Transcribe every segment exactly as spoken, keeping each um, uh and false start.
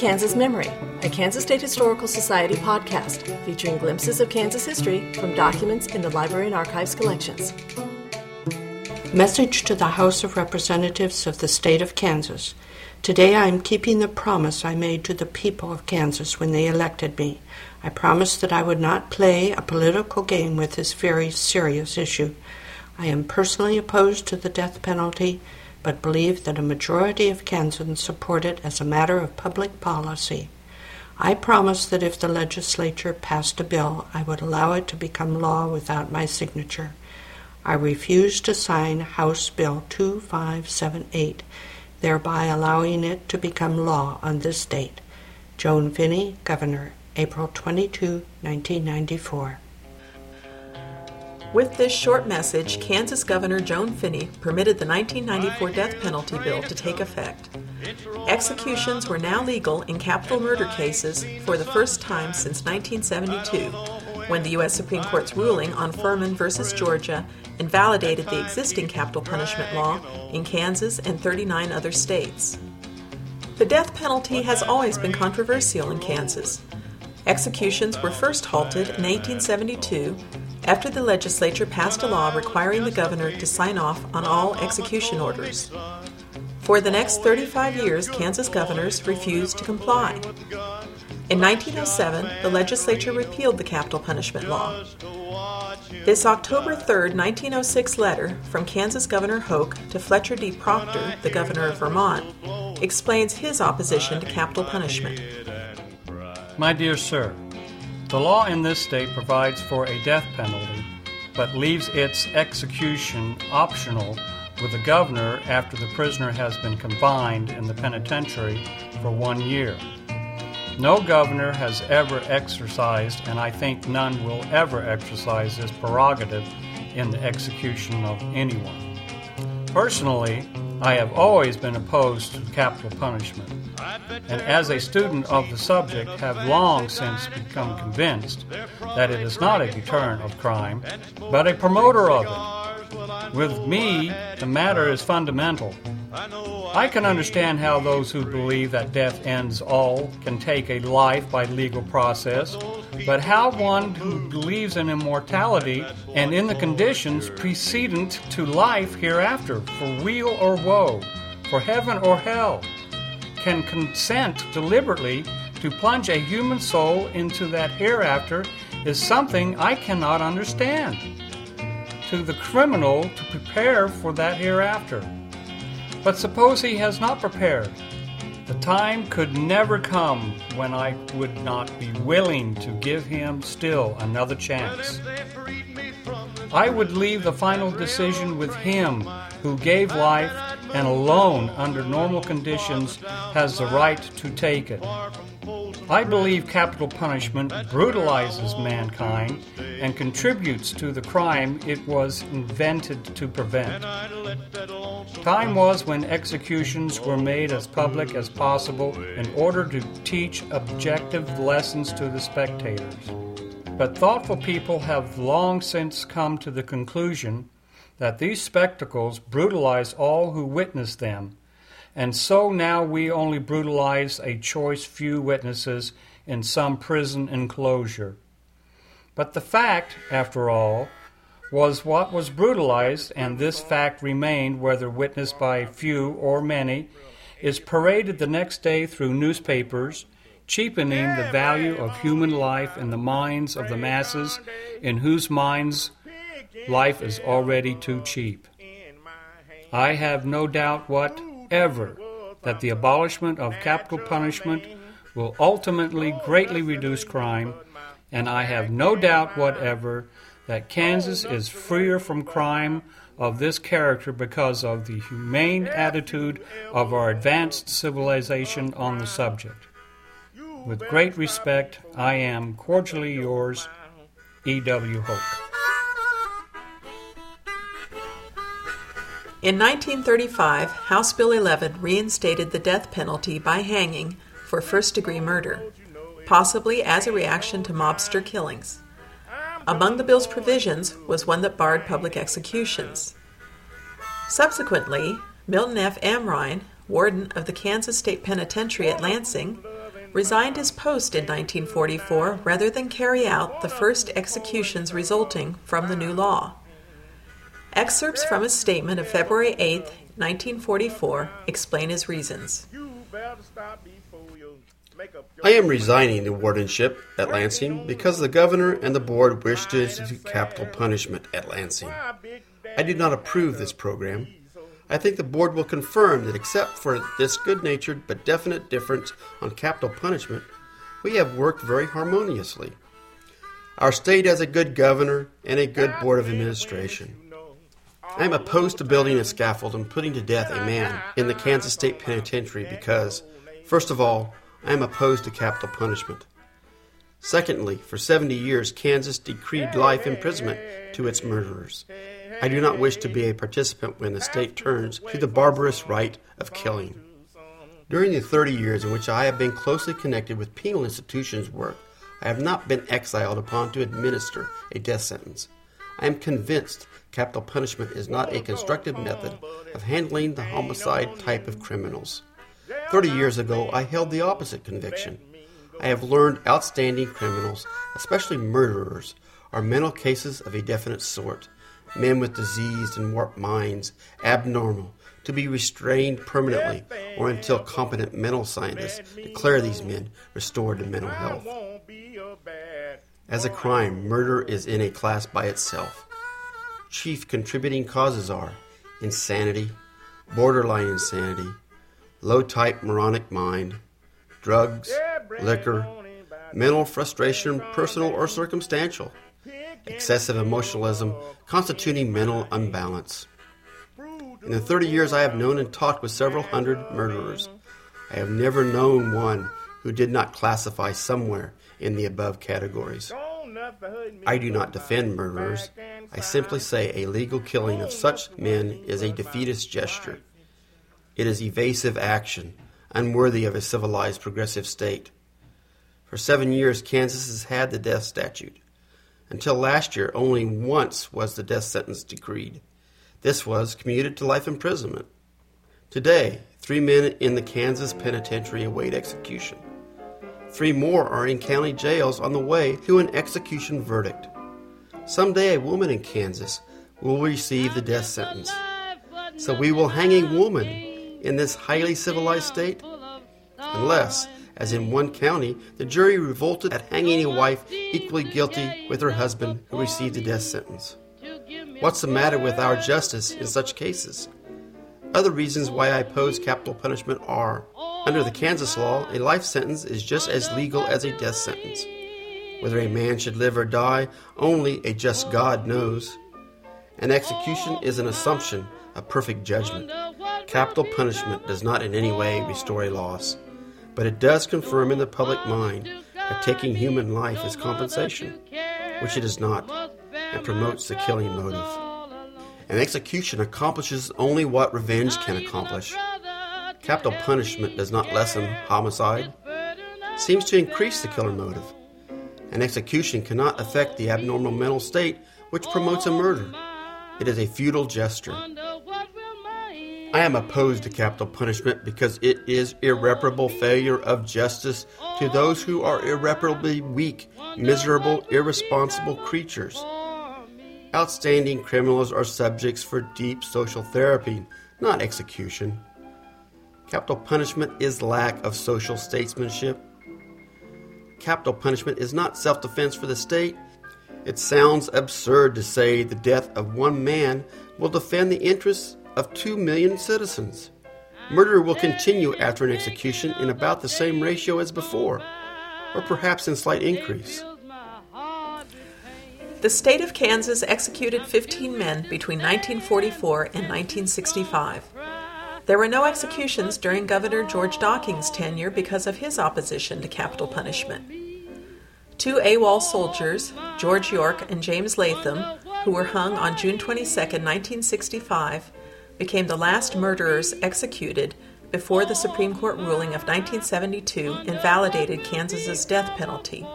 Kansas Memory, a Kansas State Historical Society podcast featuring glimpses of Kansas history from documents in the Library and Archives collections. Message to the House of Representatives of the State of Kansas. Today I am keeping the promise I made to the people of Kansas when they elected me. I promised that I would not play a political game with this very serious issue. I am personally opposed to the death penalty, but believe that a majority of Kansans support it as a matter of public policy. I promised that if the legislature passed a bill, I would allow it to become law without my signature. I refused to sign House Bill two five seven eight, thereby allowing it to become law on this date. Joan Finney, Governor, April twenty-second, nineteen ninety-four. With this short message, Kansas Governor Joan Finney permitted the nineteen ninety-four death penalty bill to take effect. Executions were now legal in capital murder cases for the first time since nineteen seventy-two. When the U S Supreme Court's ruling on Furman v. Georgia invalidated the existing capital punishment law in Kansas and thirty-nine other states. The death penalty has always been controversial in Kansas. Executions were first halted in eighteen seventy-two after the legislature passed a law requiring the governor to sign off on all execution orders. For the next thirty-five years, Kansas governors refused to comply. In nineteen oh seven, the legislature repealed the capital punishment law. This October third, nineteen oh six letter from Kansas Governor Hoke to Fletcher D. Proctor, the governor of Vermont, explains his opposition to capital punishment. My dear sir, the law in this state provides for a death penalty, but leaves its execution optional with the governor after the prisoner has been confined in the penitentiary for one year. No governor has ever exercised, and I think none will ever exercise, this prerogative in the execution of anyone. Personally, I have always been opposed to capital punishment, and as a student of the subject have long since become convinced that it is not a deterrent of crime, but a promoter of it. With me, the matter is fundamental. I can understand how those who believe that death ends all can take a life by legal process, but how one who believes in immortality and in the conditions precedent to life hereafter, for weal or woe, for heaven or hell, can consent deliberately to plunge a human soul into that hereafter is something I cannot understand. To the criminal to prepare for that hereafter. But suppose he has not prepared. The time could never come when I would not be willing to give him still another chance. I would leave the final decision with him who gave life and alone under normal conditions has the right to take it. I believe capital punishment brutalizes mankind and contributes to the crime it was invented to prevent. Time was when executions were made as public as possible in order to teach objective lessons to the spectators. But thoughtful people have long since come to the conclusion that these spectacles brutalize all who witness them, and so now we only brutalize a choice few witnesses in some prison enclosure. But the fact, after all, was what was brutalized, and this fact remained, whether witnessed by few or many, is paraded the next day through newspapers, cheapening the value of human life in the minds of the masses, in whose minds life is already too cheap. I have no doubt what ever that the abolishment of capital punishment will ultimately greatly reduce crime, and I have no doubt whatever that Kansas is freer from crime of this character because of the humane attitude of our advanced civilization on the subject. With great respect, I am cordially yours, E W. Hope. In nineteen thirty-five, House Bill eleven reinstated the death penalty by hanging for first-degree murder, possibly as a reaction to mobster killings. Among the bill's provisions was one that barred public executions. Subsequently, Milton F. Amrine, warden of the Kansas State Penitentiary at Lansing, resigned his post in nineteen forty-four rather than carry out the first executions resulting from the new law. Excerpts from his statement of February eighth, nineteen forty-four explain his reasons. I am resigning the wardenship at Lansing because the governor and the board wish to institute capital punishment at Lansing. I do not approve this program. I think the board will confirm that except for this good-natured but definite difference on capital punishment, we have worked very harmoniously. Our state has a good governor and a good board of administration. I am opposed to building a scaffold and putting to death a man in the Kansas State Penitentiary because, first of all, I am opposed to capital punishment. Secondly, for seventy years, Kansas decreed life imprisonment to its murderers. I do not wish to be a participant when the state turns to the barbarous rite of killing. During the thirty years in which I have been closely connected with penal institutions work, I have not been exiled upon to administer a death sentence. I am convinced capital punishment is not a constructive method of handling the homicide type of criminals. Thirty years ago, I held the opposite conviction. I have learned outstanding criminals, especially murderers, are mental cases of a definite sort, men with diseased and warped minds, abnormal, to be restrained permanently or until competent mental scientists declare these men restored to mental health. As a crime, murder is in a class by itself. Chief contributing causes are insanity, borderline insanity, low-type moronic mind, drugs, liquor, mental frustration, personal or circumstantial, excessive emotionalism, constituting mental unbalance. In the thirty years I have known and talked with several hundred murderers, I have never known one who did not classify somewhere in the above categories. I do not defend murderers. I simply say a legal killing of such men is a defeatist gesture. It is evasive action, unworthy of a civilized progressive state. For seven years, Kansas has had the death statute. Until last year, only once was the death sentence decreed. This was commuted to life imprisonment. Today, three men in the Kansas penitentiary await execution. Three more are in county jails on the way to an execution verdict. Someday a woman in Kansas will receive the death sentence. So we will hang a woman in this highly civilized state? Unless, as in one county, the jury revolted at hanging a wife equally guilty with her husband who received a death sentence. What's the matter with our justice in such cases? Other reasons why I oppose capital punishment are, under the Kansas law, a life sentence is just as legal as a death sentence. Whether a man should live or die, only a just God knows. An execution is an assumption of perfect judgment. Capital punishment does not in any way restore a loss, but it does confirm in the public mind that taking human life is compensation, which it is not, and promotes the killing motive. An execution accomplishes only what revenge can accomplish. Capital punishment does not lessen homicide. It seems to increase the killer motive. An execution cannot affect the abnormal mental state which promotes a murder. It is a futile gesture. I am opposed to capital punishment because it is irreparable failure of justice to those who are irreparably weak, miserable, irresponsible creatures. Outstanding criminals are subjects for deep social therapy, not execution. Capital punishment is lack of social statesmanship. Capital punishment is not self-defense for the state. It sounds absurd to say the death of one man will defend the interests of two million citizens. Murder will continue after an execution in about the same ratio as before, or perhaps in slight increase. The state of Kansas executed fifteen men between nineteen forty-four and nineteen sixty-five. There were no executions during Governor George Docking's tenure because of his opposition to capital punishment. Two AWOL soldiers, George York and James Latham, who were hung on June twenty-second, nineteen sixty-five, became the last murderers executed before the Supreme Court ruling of nineteen seventy-two invalidated Kansas's death penalty.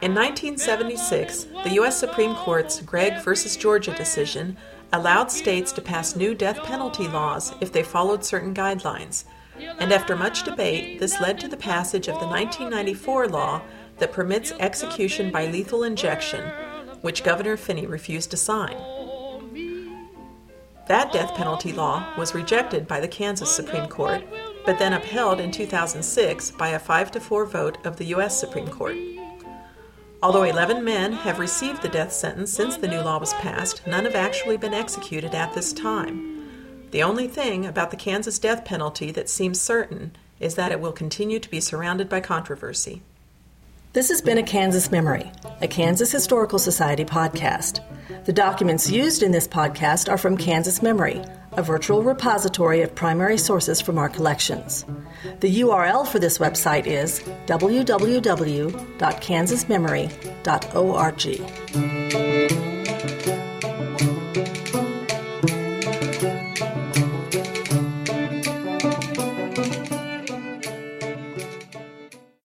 In nineteen seventy-six, the U S Supreme Court's Gregg v. Georgia decision allowed states to pass new death penalty laws if they followed certain guidelines, and after much debate, this led to the passage of the nineteen ninety-four law that permits execution by lethal injection, which Governor Finney refused to sign. That death penalty law was rejected by the Kansas Supreme Court, but then upheld in two thousand six by a five to four vote of the U S Supreme Court. Although eleven men have received the death sentence since the new law was passed, none have actually been executed at this time. The only thing about the Kansas death penalty that seems certain is that it will continue to be surrounded by controversy. This has been A Kansas Memory, a Kansas Historical Society podcast. The documents used in this podcast are from Kansas Memory, a virtual repository of primary sources from our collections. The U R L for this website is w w w dot kansas memory dot org.